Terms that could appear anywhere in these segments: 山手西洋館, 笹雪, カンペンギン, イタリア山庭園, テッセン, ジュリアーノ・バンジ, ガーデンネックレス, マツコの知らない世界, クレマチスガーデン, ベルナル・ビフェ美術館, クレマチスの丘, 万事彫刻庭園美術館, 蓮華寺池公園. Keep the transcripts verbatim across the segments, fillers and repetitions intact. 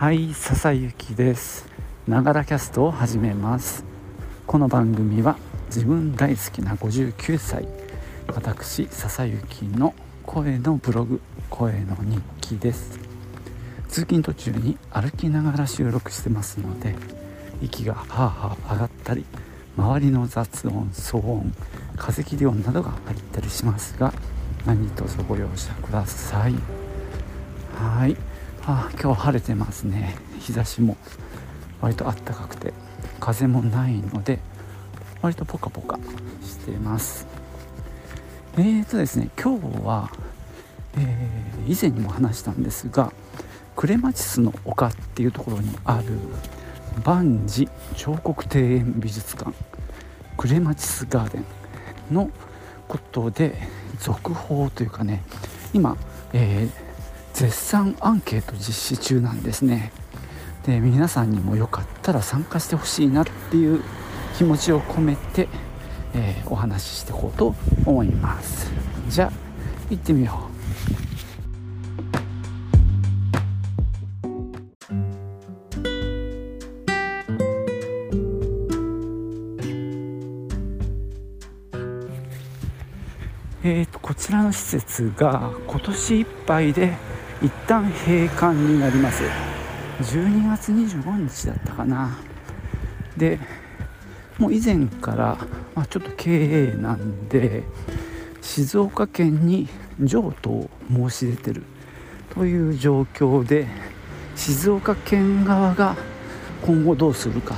はい、笹雪です。ながらキャストを始めます。この番組は自分大好きなごじゅうきゅうさい私笹雪の声のブログ、声の日記です。通勤途中に歩きながら収録してますので、息がハーハー上がったり、周りの雑音、騒音、風切り音などが入ったりしますが、何卒ご容赦ください。はい、あ、今日晴れてますね。日差しも割とあったかくて、風もないので割とポカポカしています。えーとですね今日は、えー、以前にも話したんですが、クレマチスの丘っていうところにある万事彫刻庭園美術館、クレマチスガーデンのことで続報というかね、今、えー絶賛アンケート実施中なんですね。で、皆さんにもよかったら参加してほしいなっていう気持ちを込めて、えー、お話ししていこうと思います。じゃあ行ってみよう。えーと、こちらの施設が今年いっぱいで一旦閉館になります。じゅうにがつにじゅうごにちだったかな。でもう以前から、まあ、ちょっと経営難で静岡県に譲渡を申し出てるという状況で、静岡県側が今後どうするか、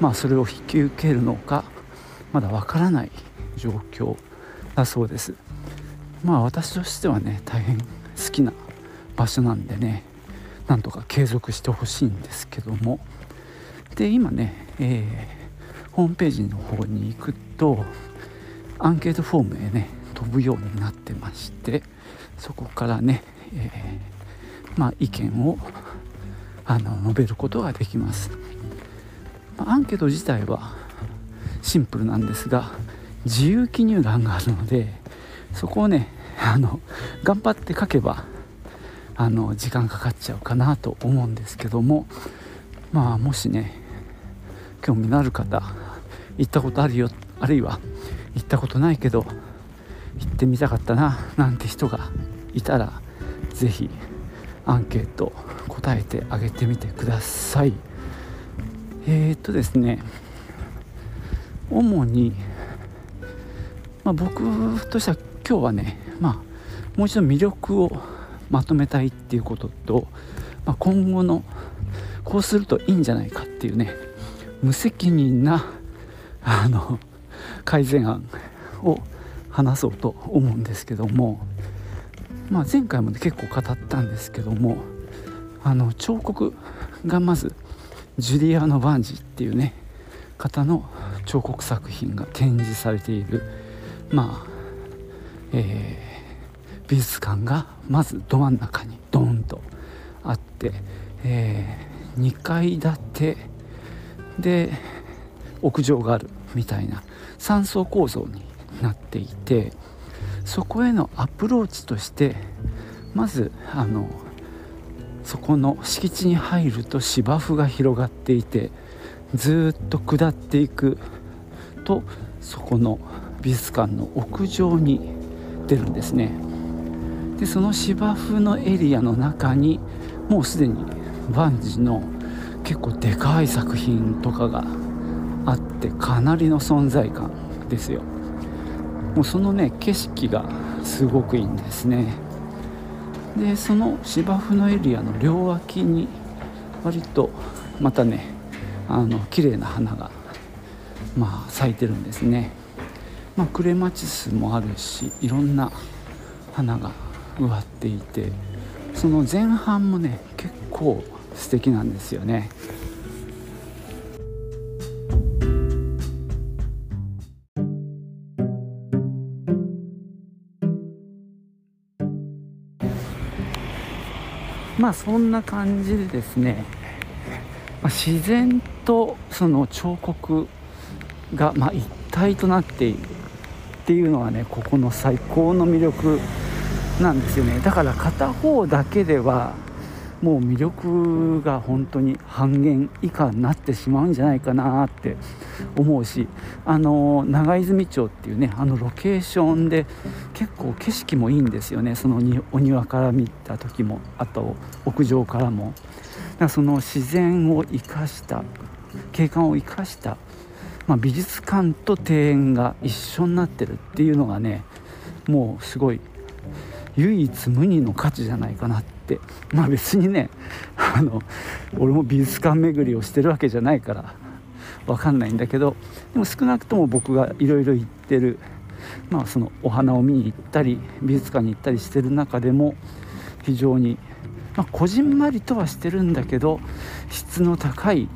まあそれを引き受けるのかまだわからない状況だそうです。まあ私としてはね、大変好きな場所なんでね、なんとか継続してほしいんですけども、で今ね、えー、ホームページの方に行くとアンケートフォームへね飛ぶようになってまして、そこからね、えー、まあ意見をあの述べることができます。アンケート自体はシンプルなんですが、自由記入欄があるので、そこをねあの頑張って書けばあの時間かかっちゃうかなと思うんですけども、まあもしね興味のある方、行ったことあるよ、あるいは行ったことないけど行ってみたかったななんて人がいたら、ぜひアンケート答えてあげてみてください。えーっとですね主に、まあ、僕としては今日はね、まあ、もう一度魅力をまとめたいっていうことと、まあ、今後のこうするといいんじゃないかっていうね、無責任なあの改善案を話そうと思うんですけども、まあ、前回も、ね、結構語ったんですけども、あの彫刻がまずジュリアーノ・バンジっていうね方の彫刻作品が展示されている、まあえー美術館がまずど真ん中にドーンとあって、えー、にかいだてで屋上があるみたいなさん層構造になっていて、そこへのアプローチとしてまずあのそこの敷地に入ると芝生が広がっていて、ずっと下っていくとそこの美術館の屋上に出るんですね。でその芝生のエリアの中にもうすでにバンジの結構でかい作品とかがあって、かなりの存在感ですよ。もうそのね景色がすごくいいんですね。でその芝生のエリアの両脇に割とまたねあの綺麗な花が、まあ、咲いてるんですね、まあ、クレマチスもあるし、いろんな花が植わっていて、その前半もね結構素敵なんですよね。まあそんな感じでですね、自然とその彫刻がまあ一体となっているっていうのはね、ここの最高の魅力なんですよね。だから片方だけではもう魅力が本当に半減以下になってしまうんじゃないかなって思うし、あの長泉町っていうね、あのロケーションで結構景色もいいんですよね。そのお庭から見た時も、あと屋上からも、だからその自然を生かした景観を生かした、まあ、美術館と庭園が一緒になってるっていうのがね、もうすごい唯一無二の価値じゃないかなって。まあ別にね、あの俺も美術館巡りをしてるわけじゃないからわかんないんだけど、でも少なくとも僕がいろいろ行ってる、まあそのお花を見に行ったり美術館に行ったりしてる中でも、非常にまあこじんまりとはしてるんだけど質の高い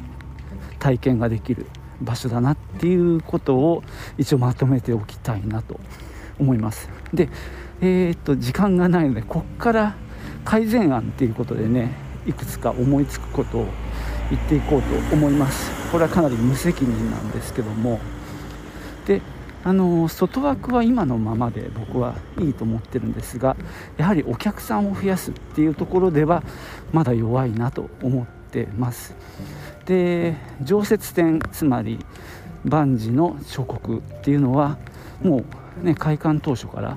体験ができる場所だなっていうことを一応まとめておきたいなと思います。で、えー、っと時間がないので、こっから改善案っていうことでね、いくつか思いつくことを言っていこうと思います。これはかなり無責任なんですけども、で、あの外枠は今のままで僕はいいと思ってるんですが、やはりお客さんを増やすっていうところではまだ弱いなと思ってます。で、常設展、つまり万事の諸国っていうのはもうね、開館当初から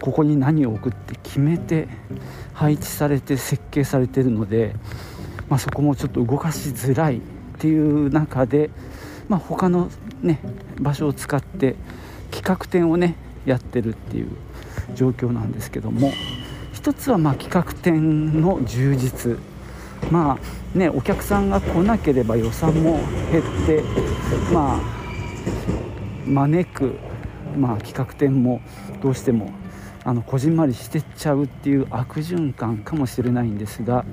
ここに何を置くって決めて配置されて設計されているので、まあ、そこもちょっと動かしづらいっていう中で、まあ、他の、ね、場所を使って企画展をねやってるっていう状況なんですけども、一つはまあ企画展の充実、まあね、お客さんが来なければ予算も減って、まあ、招く、まあ、企画展もどうしてもあのこじんまりしてっちゃうっていう悪循環かもしれないんですが、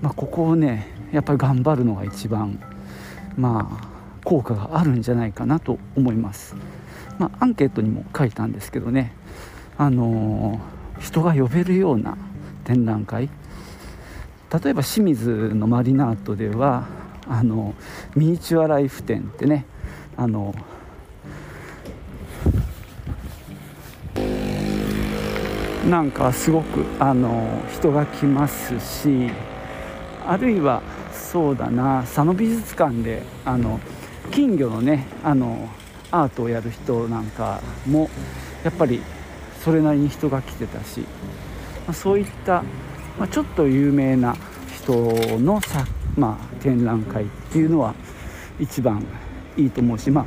まあ、ここをねやっぱり頑張るのが一番、まあ、効果があるんじゃないかなと思います、まあ、アンケートにも書いたんですけどね、あのー、人が呼べるような展覧会、例えば清水のマリナートではあのミニチュアライフ展ってね、あのなんかすごくあの人が来ますし、あるいはそうだな、佐野美術館であの金魚のね、あのアートをやる人なんかもやっぱりそれなりに人が来てたし、まあ、そういったまあ、ちょっと有名な人のさ、まあ、展覧会っていうのは一番いいと思うし、まあ、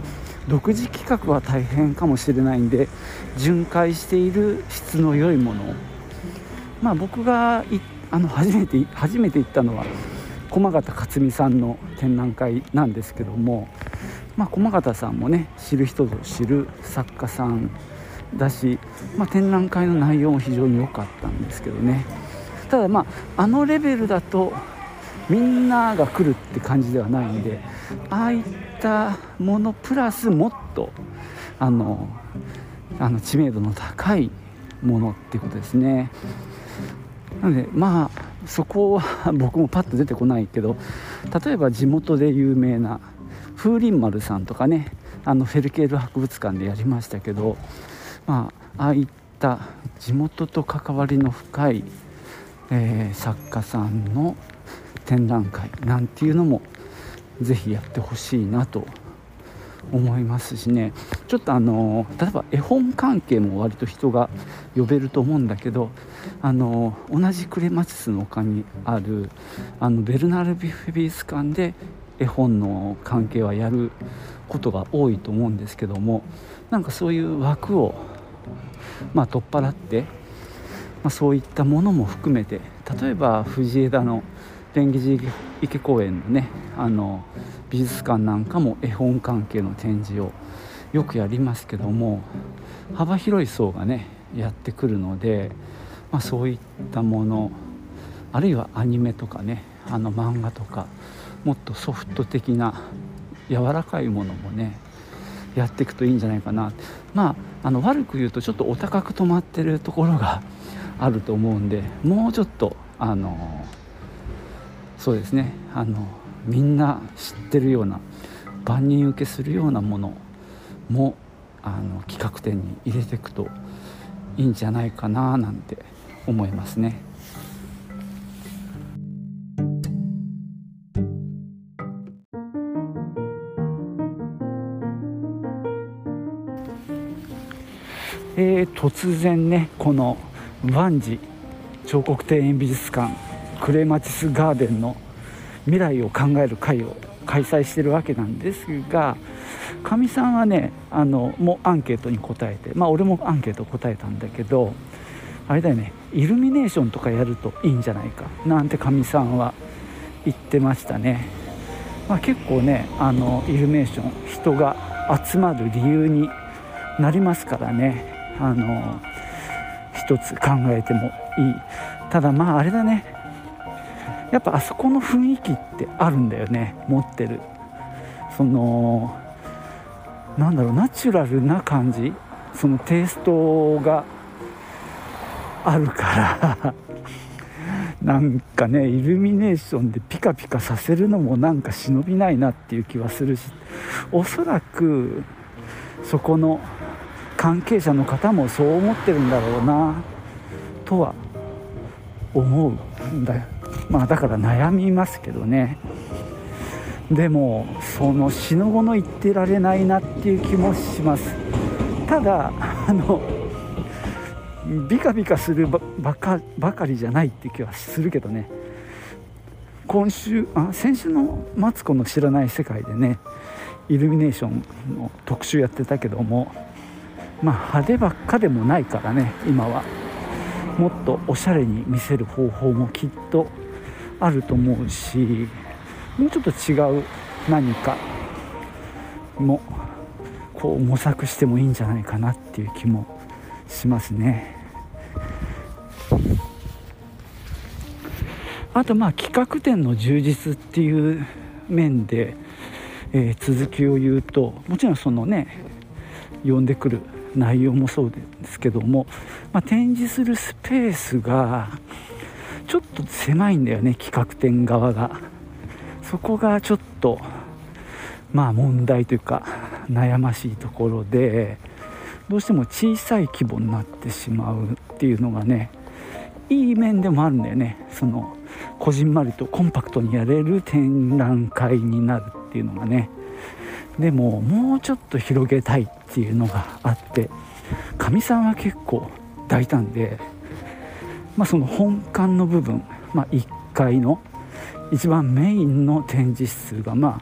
独自企画は大変かもしれないんで、巡回している質の良いものを、まあ、僕がいあの初めて初めて行ったのは駒形克美さんの展覧会なんですけども、まあ、駒形さんもね知る人ぞ知る作家さんだし、まあ、展覧会の内容も非常に良かったんですけどね。ただ、まあ、あのレベルだとみんなが来るって感じではないんで、ああいったものプラスもっとあのあの知名度の高いものってことですね。なので、まあそこは僕もパッと出てこないけど、例えば地元で有名な風鈴丸さんとかね、あのフェルケール博物館でやりましたけど、まあ、ああいった地元と関わりの深いえー、作家さんの展覧会なんていうのもぜひやってほしいなと思いますしね。ちょっとあの例えば絵本関係も割と人が呼べると思うんだけど、あの同じクレマチスの丘にあるあのベルナル・ビフェ美術館で絵本の関係はやることが多いと思うんですけども、なんかそういう枠を、まあ、取っ払ってまあ、そういったものも含めて、例えば藤枝の蓮華寺池公園のね、あの美術館なんかも絵本関係の展示をよくやりますけども、幅広い層がねやってくるので、まあ、そういったもの、あるいはアニメとかね、あの漫画とか、もっとソフト的な柔らかいものもねやっていくといいんじゃないかな。まあ、あの悪く言うとちょっとお高く止まってるところがあると思うんで、もうちょっとあのそうですね、あのみんな知ってるような万人受けするようなものもあの企画展に入れていくといいんじゃないかななんて思いますね。えー、突然ね、この万事彫刻庭園美術館クレマチスガーデンの未来を考える会を開催しているわけなんですが、上さんはね、あのもうアンケートに答えて、まあ俺もアンケート答えたんだけど、あれだよね、イルミネーションとかやるといいんじゃないかなんて上さんは言ってましたね。まあ、結構ね、あのイルミネーション人が集まる理由になりますからね、あの一つ考えてもいい。ただまああれだね、やっぱあそこの雰囲気ってあるんだよね、持ってるそのなんだろう、ナチュラルな感じ、そのテイストがあるからなんかね、イルミネーションでピカピカさせるのもなんか忍びないなっていう気はするし、おそらくそこの関係者の方もそう思ってるんだろうなとは思うんだよ。まあだから悩みますけどね。でもそのしのごの言ってられないなっていう気もします。ただあのビカビカするば、ばか、ばかりじゃないって気はするけどね。今週あ先週のマツコの知らない世界でね、イルミネーションの特集やってたけども、まあ派手ばっかでもないからね、今はもっとおしゃれに見せる方法もきっとあると思うし、もうちょっと違う何かもこう模索してもいいんじゃないかなっていう気もしますね。あとまあ企画展の充実っていう面で、えー、続きを言うと、もちろんそのね呼んでくる内容もそうですけども、まあ、展示するスペースがちょっと狭いんだよね、企画展側が。そこがちょっとまあ問題というか悩ましいところで、どうしても小さい規模になってしまうっていうのがね、いい面でもあるんだよね。そのこじんまりとコンパクトにやれる展覧会になるっていうのがね。でももうちょっと広げたいっていうのがあって、上さんは結構大胆で、まあ、その本館の部分、まあ、いっかいの一番メインの展示室が、まあ、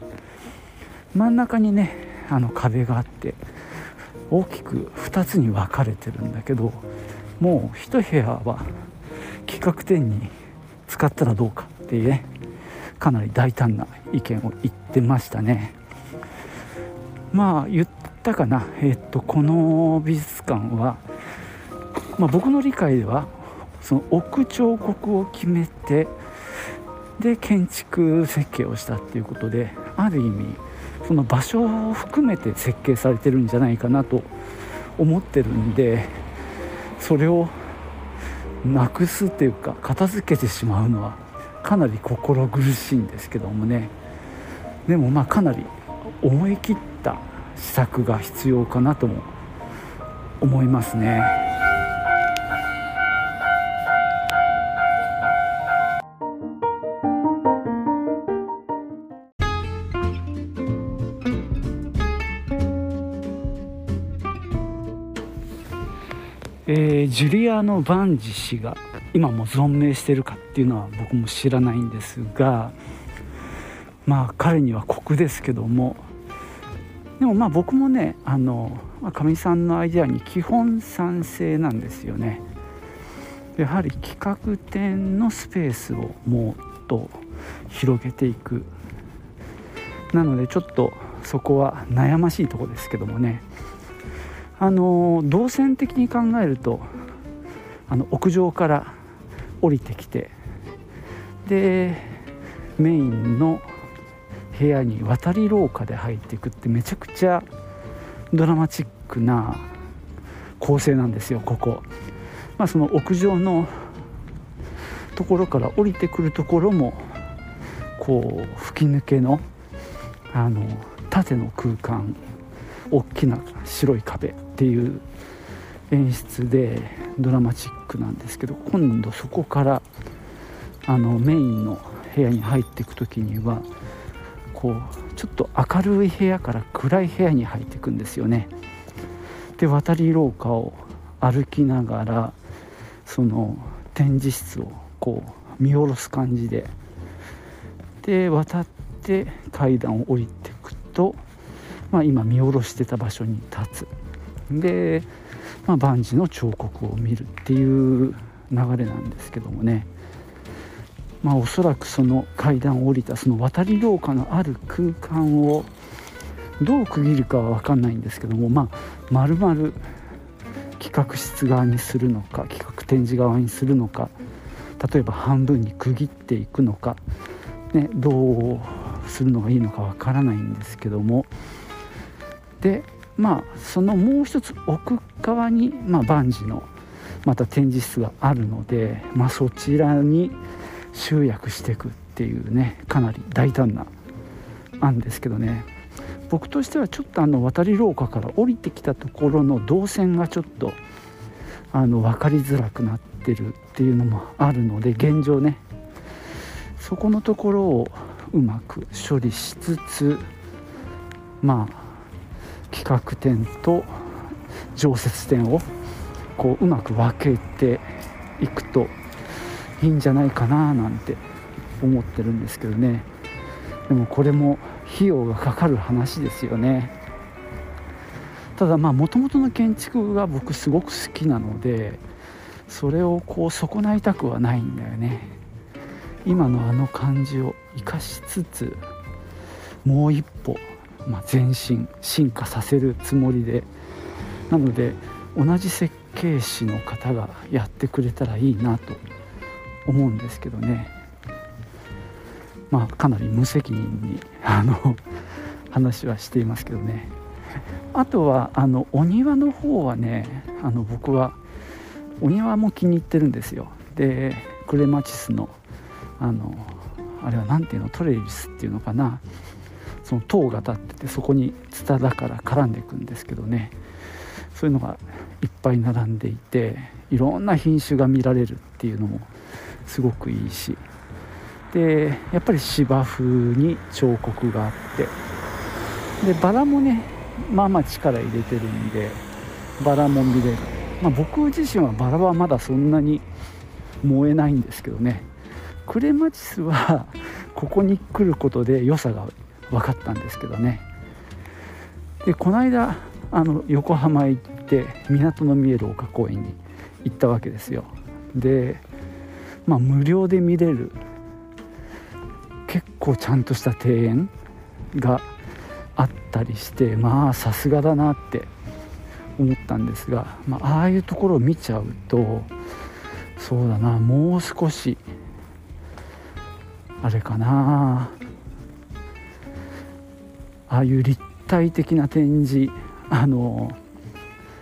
真ん中にねあの壁があって大きくふたつに分かれてるんだけど、もう一部屋は企画展に使ったらどうかっていうね、かなり大胆な意見を言ってましたね。まあ言ったかな、えっとこの美術館は、まあ、僕の理解ではその置く彫刻を決めて、で建築設計をしたっていうことで、ある意味その場所を含めて設計されてるんじゃないかなと思ってるんで、それをなくすっていうか片付けてしまうのはかなり心苦しいんですけどもね。でもまあかなり思い切った施策が必要かなとも思いますね。えー、ジュリアーノ・バンジ氏が今も存命してるかっていうのは僕も知らないんですが、まあ彼には酷ですけども、でもまあ僕もね、あの上さんのアイデアに基本賛成なんですよね。やはり企画展のスペースをもっと広げていく。なのでちょっとそこは悩ましいところですけどもね、あの動線的に考えると、あの屋上から降りてきて、でメインの部屋に渡り廊下で入っていくって、めちゃくちゃドラマチックな構成なんですよ、ここ。まあその屋上のところから降りてくるところもこう吹き抜けの、あの縦の空間、大きな白い壁っていう演出でドラマチックなんですけど、今度そこからあのメインの部屋に入っていくときには、こうちょっと明るい部屋から暗い部屋に入っていくんですよね。で渡り廊下を歩きながらその展示室をこう見下ろす感じで、で渡って階段を降りていくと、まあ、今見下ろしてた場所に立つ、で、まあ、万事の彫刻を見るっていう流れなんですけどもね、まあ、おそらくその階段を降りたその渡り廊下のある空間をどう区切るかは分かんないんですけども、まあ、丸々企画室側にするのか企画展示側にするのか、例えば半分に区切っていくのか、ね、どうするのがいいのかわからないんですけども、でまあそのもう一つ奥側に、まあ、万事のまた展示室があるので、まあ、そちらに集約していくっていうね、かなり大胆な案ですけどね、僕としてはちょっとあの渡り廊下から降りてきたところの動線がちょっとあの分かりづらくなってるっていうのもあるので、現状ねそこのところをうまく処理しつつ、まあ企画展と常設展をこううまく分けていくといいんじゃないかななんて思ってるんですけどね。でもこれも費用がかかる話ですよね。ただまあ元々の建築が僕すごく好きなので、それをこう損ないたくはないんだよね。今のあの感じを生かしつつ、もう一歩、まあ、前進進化させるつもりで、なので同じ設計士の方がやってくれたらいいなと思うんですけどね。まあ、かなり無責任にあの話はしていますけどね。あとはあのお庭の方はね、あの僕はお庭も気に入ってるんですよ。でクレマチスのあのあれはなんていうの、トレリスっていうのかな、その塔が立っててそこにツタだから絡んでいくんですけどね、そういうのがいっぱい並んでいて、いろんな品種が見られるっていうのもすごくいいし、でやっぱり芝生に彫刻があって、でバラもねまあまあ力入れてるんでバラも見れる、まあ、僕自身はバラはまだそんなに燃えないんですけどね、クレマチスはここに来ることで良さが分かったんですけどね。でこの間あの横浜行って港の見える丘公園に行ったわけですよ。で、まあ、無料で見れる結構ちゃんとした庭園があったりして、まあさすがだなって思ったんですが、まあ、ああいうところを見ちゃうと、そうだな、もう少しあれかな、ああいう立体的な展示、あの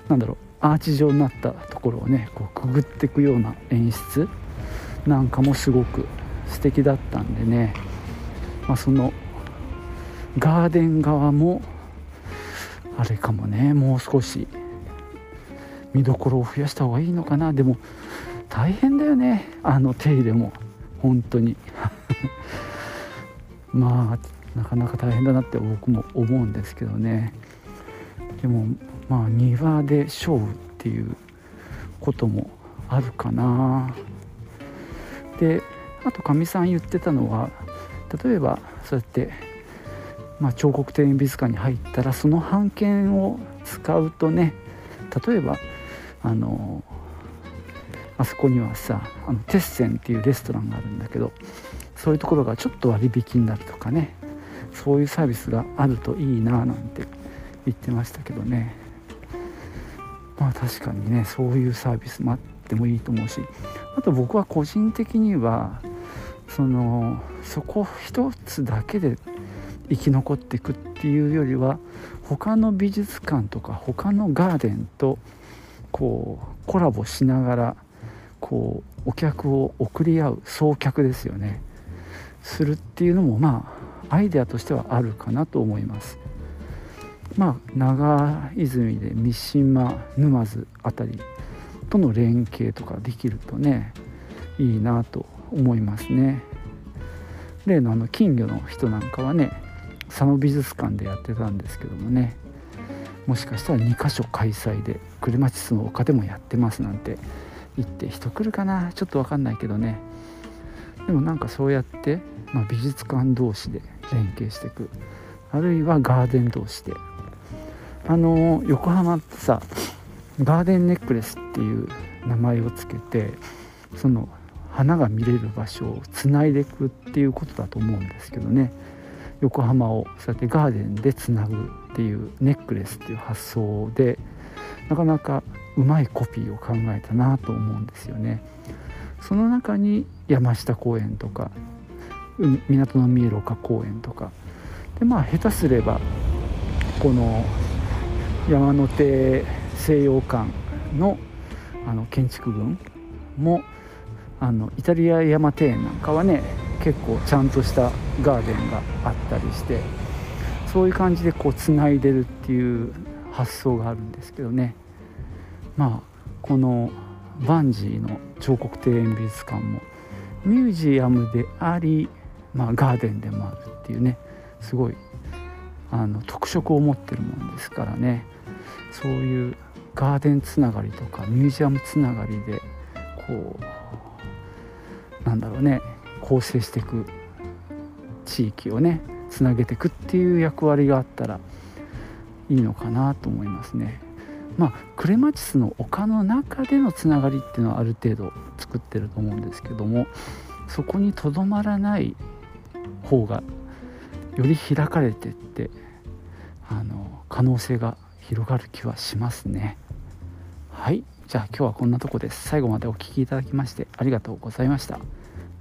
なんだろう、アーチ状になったところをねこうくぐっていくような演出なんかもすごく素敵だったんでね、まあ、そのガーデン側もあれかもね、もう少し見どころを増やした方がいいのかな。でも大変だよね、あの手入れも本当にまあなかなか大変だなって僕も思うんですけどね。でもまあ庭で勝負っていうこともあるかな。であとかみさん言ってたのは、例えばそうやって、まあ、彫刻庭園美術館に入ったらその版権を使うとね、例えばあのあそこにはさ、あのテッセンっていうレストランがあるんだけど、そういうところがちょっと割引になるとかね、そういうサービスがあるといいななんて言ってましたけどね。まあ確かにね、そういうサービスもあってもいいと思うし、あと僕は個人的にはそのそこ一つだけで生き残っていくっていうよりは、他の美術館とか他のガーデンとこうコラボしながらこうお客を送り合う送客ですよね、するっていうのもまあアイデアとしてはあるかなと思います。まあ長泉で三島沼津あたりとの連携とかできるとねいいなと思いますね。例のあの金魚の人なんかはね、佐野美術館でやってたんですけどもね、もしかしたらにかしょ開催で車椅子の丘でもやってますなんて言って人来るかな、ちょっと分かんないけどね。でもなんかそうやって、まあ、美術館同士で連携していく、あるいはガーデン同士で、あの横浜ってさガーデンネックレスっていう名前をつけてその花が見れる場所をつないでいくっていうことだと思うんですけどね、横浜をそうやってガーデンでつなぐっていうネックレスっていう発想でなかなかうまいコピーを考えたなと思うんですよね。その中に山下公園とか港の見える丘公園とかで、まあ下手すればこの山手西洋館 の, あの建築群もあのイタリア山庭園なんかはね結構ちゃんとしたガーデンがあったりして、そういう感じでこうつないでるっていう発想があるんですけどね。まあこのバンジーの彫刻庭園美術館もミュージアムであり、まあ、ガーデンでもあるっていうね、すごいあの特色を持ってるもんですからね、そういうガーデンつながりとかミュージアムつながりでこうなんだろうね、構成していく地域をねつなげていくっていう役割があったらいいのかなと思いますね。まあ、クレマチスの丘の中でのつながりっていうのはある程度作ってると思うんですけども、そこにとどまらない方がより開かれていってあの可能性が広がる気はしますね。はい、じゃあ今日はこんなとこです。最後までお聞きいただきましてありがとうございました。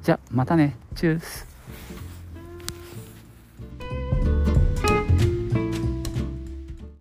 じゃあまたね、チュース。